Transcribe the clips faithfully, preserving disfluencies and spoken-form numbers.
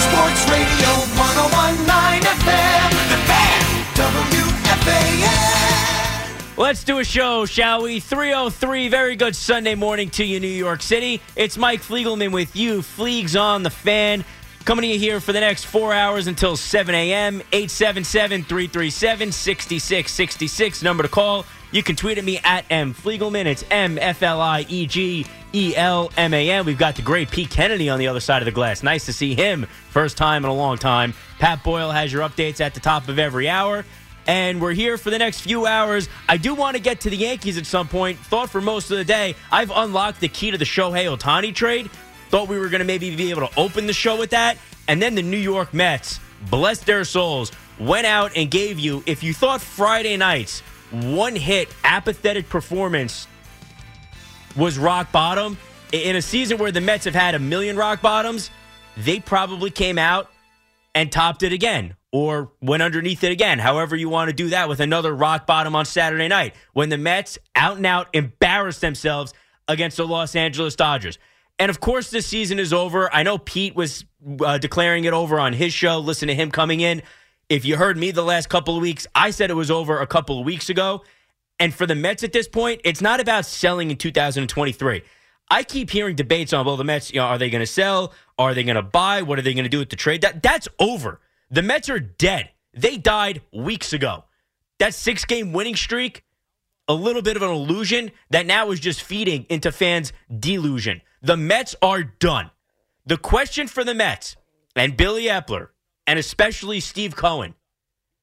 Sports Radio one oh one point nine F M, The Fan, W F A N. Let's do a show, shall we? three oh three, very good Sunday morning to you, New York City. It's Mike Fliegelman with you, Fleegs on The Fan. Coming to you here for the next four hours until seven a.m., eight seven seven, three three seven, six six six six, number to call. You can tweet at me at mfliegelman. It's M F L I E G E L M A N. We've got the great Pete Kennedy on the other side of the glass. Nice to see him. First time in a long time. Pat Boyle has your updates at the top of every hour. And we're here for the next few hours. I do want to get to the Yankees at some point. Thought for most of the day, I've unlocked the key to the Shohei Otani trade. Thought we were going to maybe be able to open the show with that. And then the New York Mets, bless their souls, went out and gave you, if you thought Friday night's one-hit, apathetic performance was rock bottom, in a season where the Mets have had a million rock bottoms, they probably came out and topped it again or went underneath it again. However you want to do that, with another rock bottom on Saturday night when the Mets out and out embarrassed themselves against the Los Angeles Dodgers. And, of course, this season is over. I know Pete was uh, declaring it over on his show. Listen to him coming in. If you heard me the last couple of weeks, I said it was over a couple of weeks ago. And for the Mets at this point, it's not about selling in two thousand twenty-three. I keep hearing debates on, well, the Mets, you know, are they going to sell? Are they going to buy? What are they going to do with the trade? That That's over. The Mets are dead. They died weeks ago. That six-game winning streak, a little bit of an illusion that now is just feeding into fans' delusion. The Mets are done. The question for the Mets and Billy Eppler and especially Steve Cohen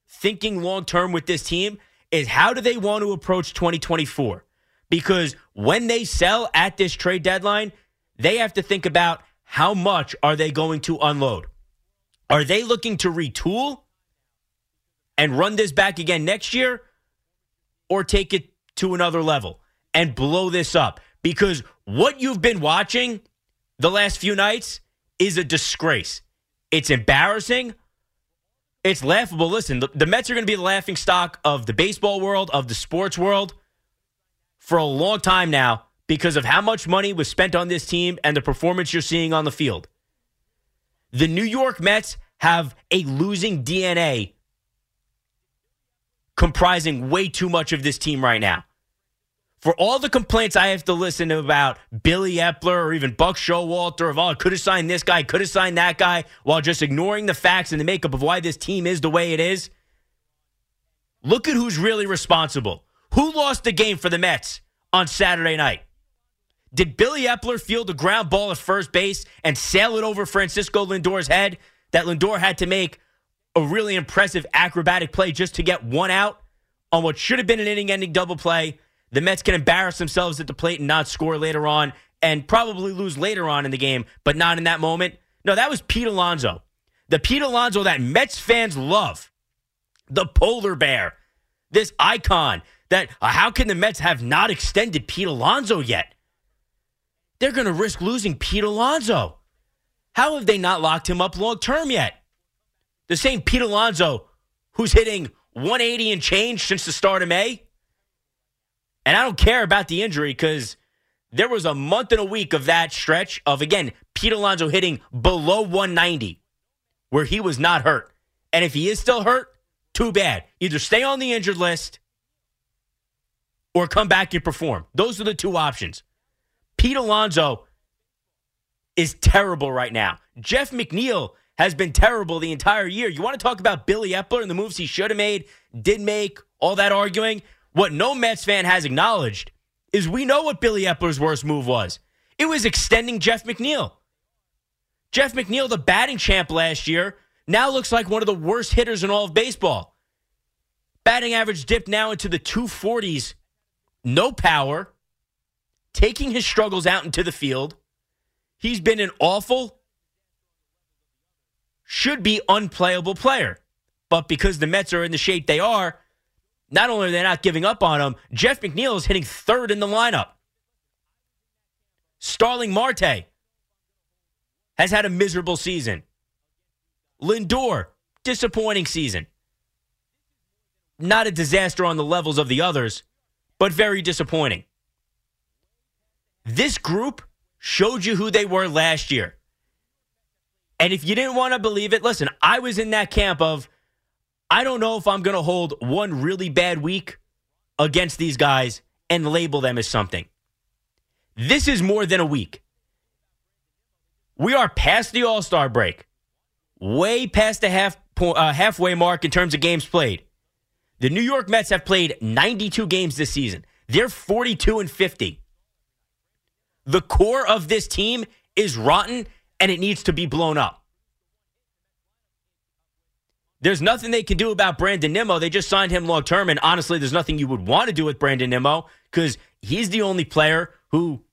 thinking long-term with this team is how do they want to approach twenty twenty-four? Because when they sell at this trade deadline, they have to think about how much are they going to unload. Are they looking to retool and run this back again next year or take it to another level and blow this up? Because what you've been watching the last few nights is a disgrace. It's embarrassing. It's laughable. Listen, the, the Mets are going to be the laughing stock of the baseball world, of the sports world for a long time now because of how much money was spent on this team and the performance you're seeing on the field. The New York Mets have a losing D N A comprising way too much of this team right now. For all the complaints I have to listen to about Billy Eppler or even Buck Showalter of, oh, could have signed this guy, could have signed that guy, while just ignoring the facts and the makeup of why this team is the way it is, look at who's really responsible. Who lost the game for the Mets on Saturday night? Did Billy Eppler field a ground ball at first base and sail it over Francisco Lindor's head that Lindor had to make a really impressive acrobatic play just to get one out on what should have been an inning-ending double play? The Mets can embarrass themselves at the plate and not score later on and probably lose later on in the game, but not in that moment. No, that was Pete Alonso. The Pete Alonso that Mets fans love. The polar bear. This icon that uh, how can the Mets have not extended Pete Alonso yet? They're going to risk losing Pete Alonso. How have they not locked him up long term yet? The same Pete Alonso who's hitting one eighty and change since the start of May. And I don't care about the injury because there was a month and a week of that stretch of, again, Pete Alonso hitting below one ninety where he was not hurt. And if he is still hurt, too bad. Either stay on the injured list or come back and perform. Those are the two options. Pete Alonso is terrible right now. Jeff McNeil has been terrible the entire year. You want to talk about Billy Eppler and the moves he should have made, did make, all that arguing? What no Mets fan has acknowledged is we know what Billy Epler's worst move was. It was extending Jeff McNeil. Jeff McNeil, the batting champ last year, now looks like one of the worst hitters in all of baseball. Batting average dipped now into the two forties. No power. Taking his struggles out into the field. He's been an awful, should be unplayable player. But because the Mets are in the shape they are, not only are they not giving up on him, Jeff McNeil is hitting third in the lineup. Starling Marte has had a miserable season. Lindor, disappointing season. Not a disaster on the levels of the others, but very disappointing. This group showed you who they were last year. And if you didn't want to believe it, listen, I was in that camp of, I don't know if I'm going to hold one really bad week against these guys and label them as something. This is more than a week. We are past the All-Star break. Way past the half uh, halfway mark in terms of games played. The New York Mets have played ninety-two games this season. They're forty-two and fifty. The core of this team is rotten, and it needs to be blown up. There's nothing they can do about Brandon Nimmo. They just signed him long-term, and honestly, there's nothing you would want to do with Brandon Nimmo because he's the only player who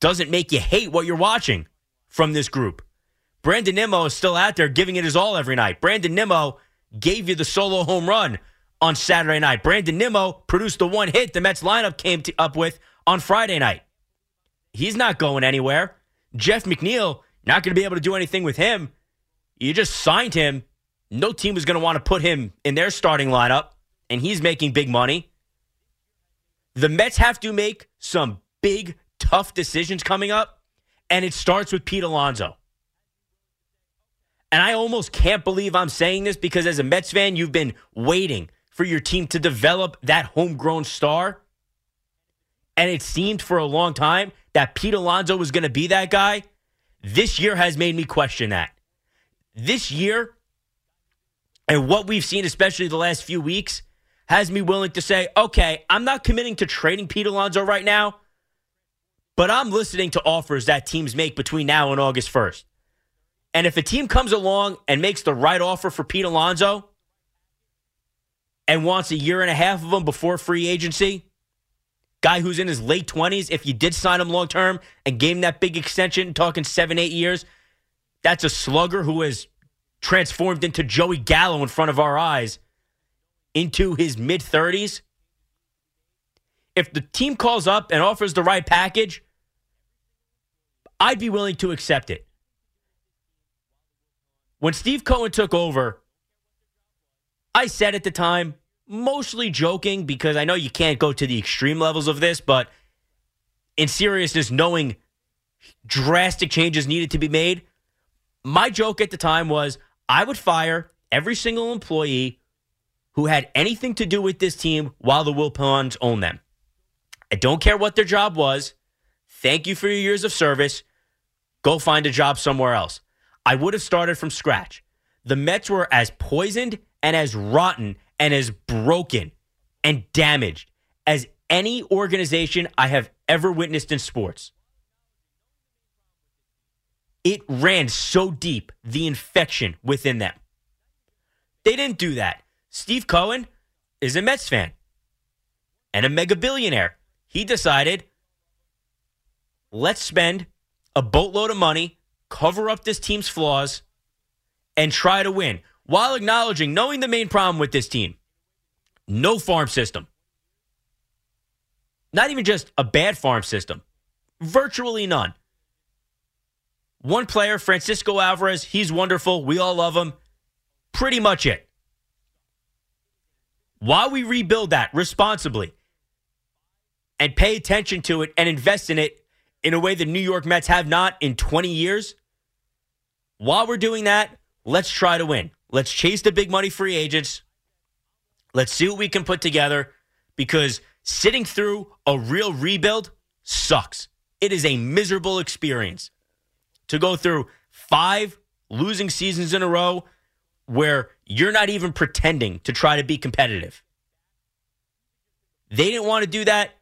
doesn't make you hate what you're watching from this group. Brandon Nimmo is still out there giving it his all every night. Brandon Nimmo gave you the solo home run on Saturday night. Brandon Nimmo produced the one hit the Mets lineup came to, up with on Friday night. He's not going anywhere. Jeff McNeil, not going to be able to do anything with him. You just signed him. No team was going to want to put him in their starting lineup, and he's making big money. The Mets have to make some big, tough decisions coming up, and it starts with Pete Alonso. And I almost can't believe I'm saying this because as a Mets fan, you've been waiting for your team to develop that homegrown star. And it seemed for a long time that Pete Alonso was going to be that guy. This year has made me question that. This year, and what we've seen, especially the last few weeks, has me willing to say, okay, I'm not committing to trading Pete Alonso right now, but I'm listening to offers that teams make between now and August first. And if a team comes along and makes the right offer for Pete Alonso and wants a year and a half of him before free agency, guy who's in his late twenties, if you did sign him long-term and gave him that big extension, talking seven, eight years, that's a slugger who has transformed into Joey Gallo in front of our eyes into his mid-thirties. If the team calls up and offers the right package, I'd be willing to accept it. When Steve Cohen took over, I said at the time, mostly joking because I know you can't go to the extreme levels of this, but in seriousness, knowing drastic changes needed to be made, my joke at the time was I would fire every single employee who had anything to do with this team while the Wilpons own them. I don't care what their job was. Thank you for your years of service. Go find a job somewhere else. I would have started from scratch. The Mets were as poisoned and as rotten and as broken and damaged as any organization I have ever witnessed in sports. It ran so deep, the infection within them. They didn't do that. Steve Cohen is a Mets fan and a mega billionaire. He decided, let's spend a boatload of money, cover up this team's flaws, and try to win, while acknowledging, knowing the main problem with this team, no farm system. Not even just a bad farm system. Virtually none. One player, Francisco Alvarez, he's wonderful. We all love him. Pretty much it. While we rebuild that responsibly and pay attention to it and invest in it in a way the New York Mets have not in twenty years, while we're doing that, let's try to win. Let's chase the big money free agents. Let's see what we can put together because sitting through a real rebuild sucks. It is a miserable experience. to go through five losing seasons in a row where you're not even pretending to try to be competitive. They didn't want to do that,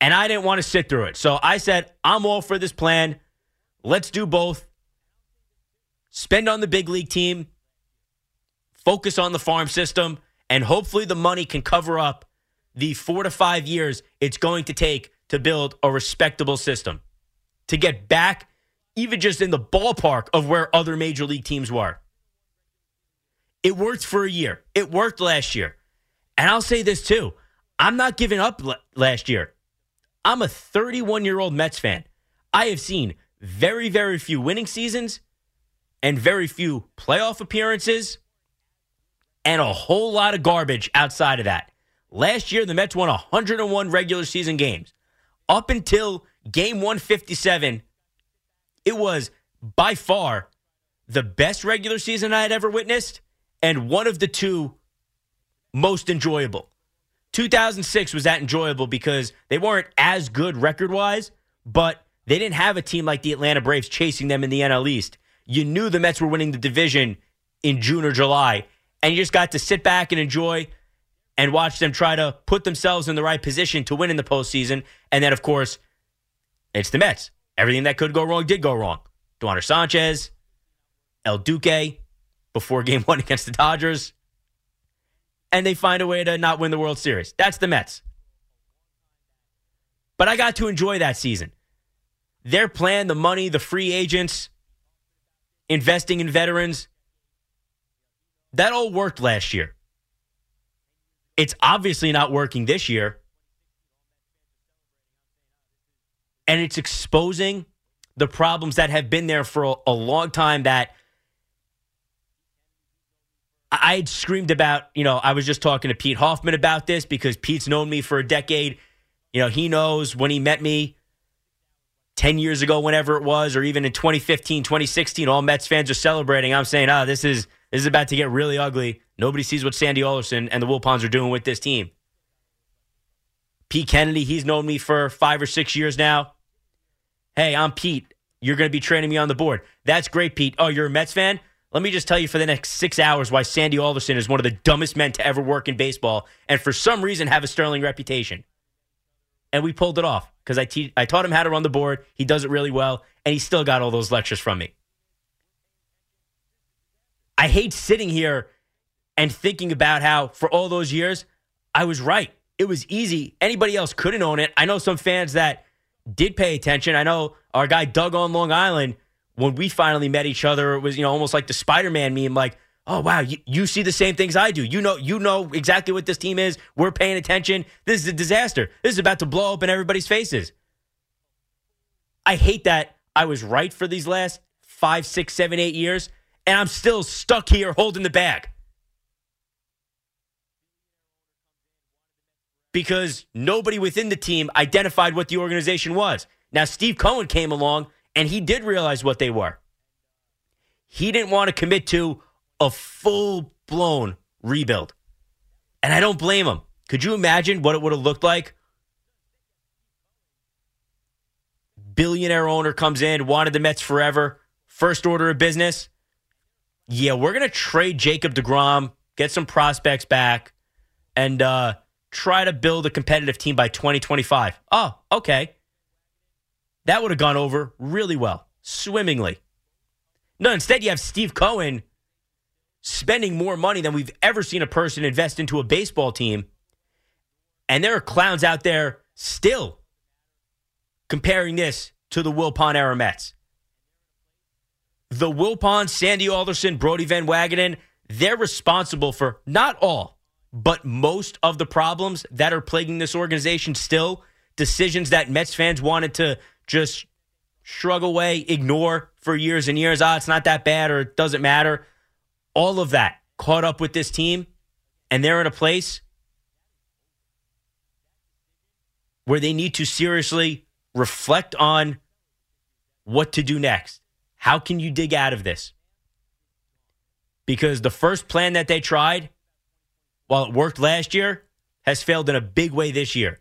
and I didn't want to sit through it. So I said, I'm all for this plan. Let's do both. Spend on the big league team. Focus on the farm system. And hopefully the money can cover up the four to five years it's going to take to build a respectable system, to get back even just in the ballpark of where other major league teams were. It worked for a year. It worked last year. And I'll say this too. I'm not giving up l- last year. I'm a thirty-one-year-old Mets fan. I have seen very, very few winning seasons and very few playoff appearances and a whole lot of garbage outside of that. Last year, the Mets won one hundred one regular season games. Up until game one fifty-seven, it was by far the best regular season I had ever witnessed and one of the two most enjoyable. two thousand six was that enjoyable because they weren't as good record-wise, but they didn't have a team like the Atlanta Braves chasing them in the N L East. You knew the Mets were winning the division in June or July, and you just got to sit back and enjoy and watch them try to put themselves in the right position to win in the postseason. And then, of course, it's the Mets. Everything that could go wrong did go wrong. Duaner Sanchez, El Duque, before game one against the Dodgers. And they find a way to not win the World Series. That's the Mets. But I got to enjoy that season. Their plan, the money, the free agents, investing in veterans, that all worked last year. It's obviously not working this year. And it's exposing the problems that have been there for a long time that I had screamed about. You know, I was just talking to Pete Hoffman about this because Pete's known me for a decade. You know, he knows when he met me ten years ago, whenever it was, or even in twenty fifteen, twenty sixteen, all Mets fans are celebrating. I'm saying, oh, this is this is about to get really ugly. Nobody sees what Sandy Alderson and the Wilpons are doing with this team. Pete Kennedy, he's known me for five or six years now. Hey, I'm Pete. You're going to be training me on the board. That's great, Pete. Oh, you're a Mets fan? Let me just tell you for the next six hours why Sandy Alderson is one of the dumbest men to ever work in baseball and for some reason have a sterling reputation. And we pulled it off because I, te- I taught him how to run the board. He does it really well, and he still got all those lectures from me. I hate sitting here and thinking about how for all those years, I was right. It was easy. Anybody else couldn't own it. I know some fans that did pay attention. I know our guy Doug on Long Island, when we finally met each other, it was, you know, almost like the Spider-Man meme, like, oh, wow, you, you see the same things I do. You know you know exactly what this team is. We're paying attention. This is a disaster. This is about to blow up in everybody's faces. I hate that I was right for these last five, six, seven, eight years, and I'm still stuck here holding the bag. Because nobody within the team identified what the organization was. Now, Steve Cohen came along, and he did realize what they were. He didn't want to commit to a full-blown rebuild. And I don't blame him. Could you imagine what it would have looked like? Billionaire owner comes in, wanted the Mets forever. First order of business. Yeah, we're going to trade Jacob DeGrom, get some prospects back, and uh, try to build a competitive team by twenty twenty-five. Oh, okay. That would have gone over really well, swimmingly. No, instead you have Steve Cohen spending more money than we've ever seen a person invest into a baseball team. And there are clowns out there still comparing this to the Wilpon-era Mets. The Wilpon, Sandy Alderson, Brody Van Wagenen, they're responsible for not all, but most of the problems that are plaguing this organization still. Decisions that Mets fans wanted to just shrug away, ignore for years and years. Ah, it's not that bad, or it doesn't matter. All of that caught up with this team, and they're in a place where they need to seriously reflect on what to do next. How can you dig out of this? Because the first plan that they tried, while it worked last year, has failed in a big way this year.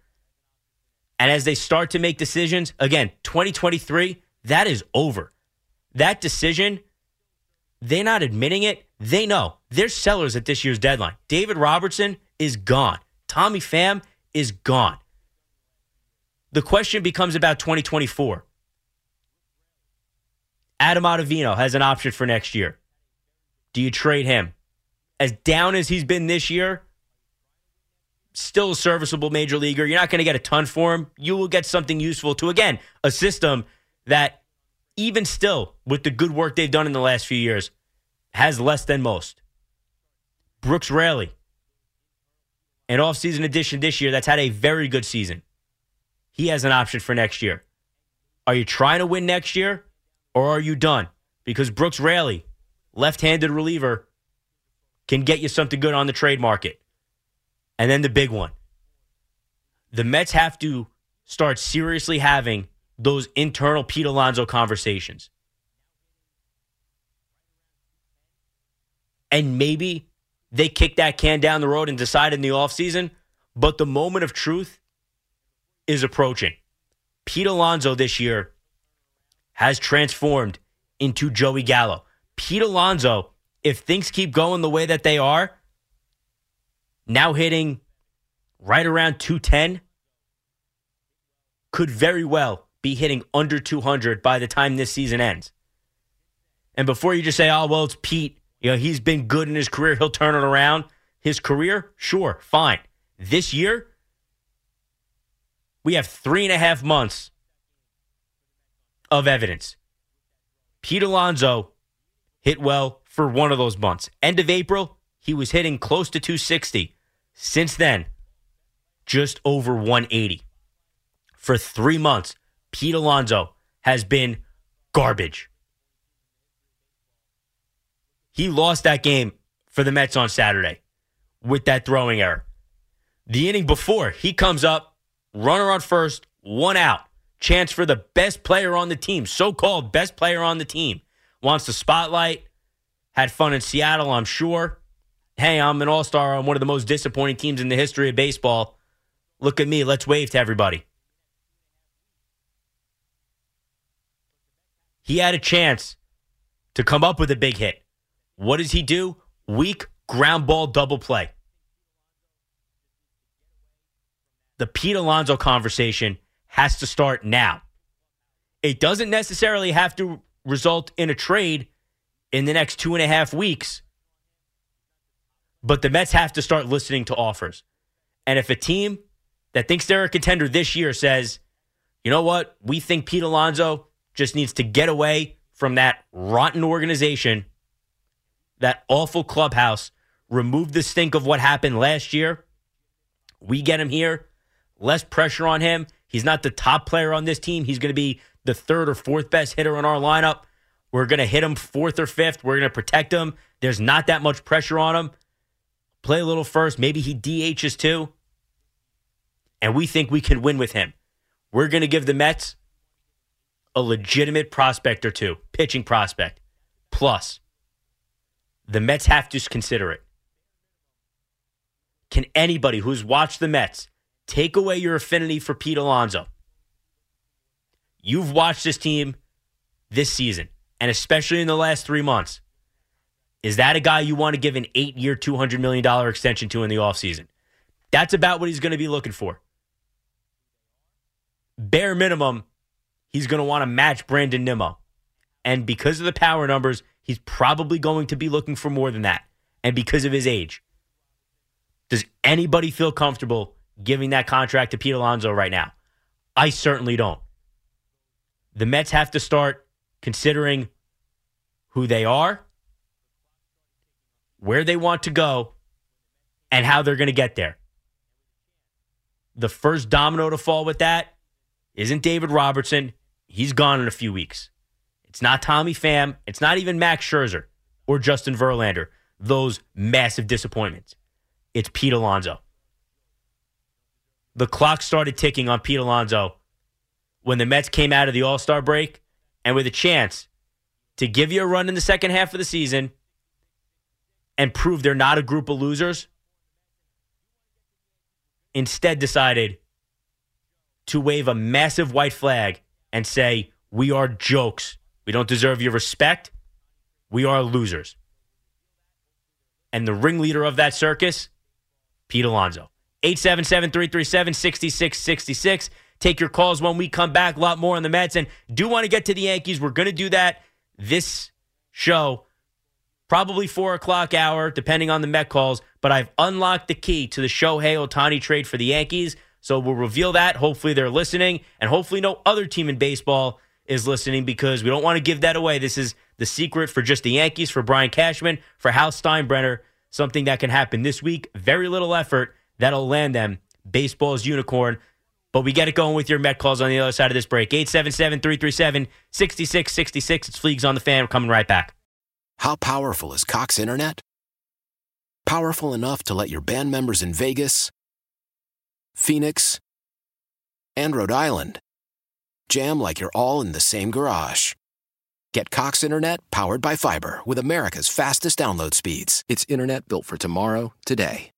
And as they start to make decisions, again, twenty twenty-three, that is over. that decision, they're not admitting it. They know. They're sellers at this year's deadline. David Robertson is gone. Tommy Pham is gone. The question becomes about twenty twenty-four. Adam Otavino has an option for next year. Do you trade him? As down as he's been this year, still a serviceable major leaguer. You're not going to get a ton for him. You will get something useful to, again, a system that even still, with the good work they've done in the last few years, has less than most. Brooks Raley, an offseason addition this year that's had a very good season. He has an option for next year. Are you trying to win next year, or are you done? Because Brooks Raley, left-handed reliever, can get you something good on the trade market. And then the big one. The Mets have to start seriously having those internal Pete Alonso conversations. And maybe they kick that can down the road and decide in the offseason, but the moment of truth is approaching. Pete Alonso this year has transformed into Joey Gallo. Pete Alonso, if things keep going the way that they are, now hitting right around two ten, could very well be hitting under two hundred by the time this season ends. And before you just say, oh, well, it's Pete. You know, he's been good in his career. He'll turn it around. His career, sure, fine. This year, we have three and a half months of evidence. Pete Alonso hit well for one of those months. End of April, he was hitting close to two sixty. Since then, just over one eighty. For three months, Pete Alonso has been garbage. He lost that game for the Mets on Saturday with that throwing error. The inning before, he comes up, runner on first, one out. Chance for the best player on the team, so-called best player on the team. Wants the spotlight, had fun in Seattle, I'm sure. Hey, I'm an all-star on one of the most disappointing teams in the history of baseball. Look at me, let's wave to everybody. He had a chance to come up with a big hit. What does he do? Weak ground ball double play. The Pete Alonso conversation has to start now. It doesn't necessarily have to result in a trade in the next two and a half weeks, but the Mets have to start listening to offers. And if a team that thinks they're a contender this year says, you know what, we think Pete Alonso just needs to get away from that rotten organization, that awful clubhouse, remove the stink of what happened last year. We get him here. Less pressure on him. He's not the top player on this team. He's going to be the third or fourth best hitter in our lineup. We're going to hit him fourth or fifth. We're going to protect him. There's not that much pressure on him. Play a little first. Maybe he D Hs too. And we think we can win with him. We're going to give the Mets a legitimate prospect or two. Pitching prospect. Plus, the Mets have to consider it. Can anybody who's watched the Mets take away your affinity for Pete Alonso? You've watched this team this season, and especially in the last three months. Is that a guy you want to give an eight-year, two hundred million dollars extension to in the offseason? That's about what he's going to be looking for. Bare minimum, he's going to want to match Brandon Nimmo. And because of the power numbers, he's probably going to be looking for more than that. And because of his age. Does anybody feel comfortable giving that contract to Pete Alonso right now? I certainly don't. The Mets have to start considering who they are, where they want to go, and how they're going to get there. The first domino to fall with that isn't David Robertson. He's gone in a few weeks. It's not Tommy Pham. It's not even Max Scherzer or Justin Verlander. Those massive disappointments. It's Pete Alonso. The clock started ticking on Pete Alonso when the Mets came out of the All-Star break and with a chance to give you a run in the second half of the season and prove they're not a group of losers, instead decided to wave a massive white flag and say, we are jokes We don't deserve your respect. We are losers. And the ringleader of that circus, Pete Alonso. eight seven seven, three three seven, six six six six. Take your calls when we come back. A lot more on the Mets. And do want to get to the Yankees. We're going to do that this show. Probably four o'clock hour, depending on the Met calls. But I've unlocked the key to the Shohei Otani trade for the Yankees. So we'll reveal that. Hopefully they're listening. And hopefully no other team in baseball is listening, because we don't want to give that away. This is the secret for just the Yankees, for Brian Cashman, for Hal Steinbrenner. Something that can happen this week. Very little effort. That'll land them. Baseball's unicorn. But we get it going with your Met calls on the other side of this break. eight seven seven, three three seven, six six six six. It's Fleegs on the Fan. We're coming right back. How powerful is Cox Internet? Powerful enough to let your band members in Vegas, Phoenix, and Rhode Island jam like you're all in the same garage. Get Cox Internet powered by fiber with America's fastest download speeds. It's internet built for tomorrow, today.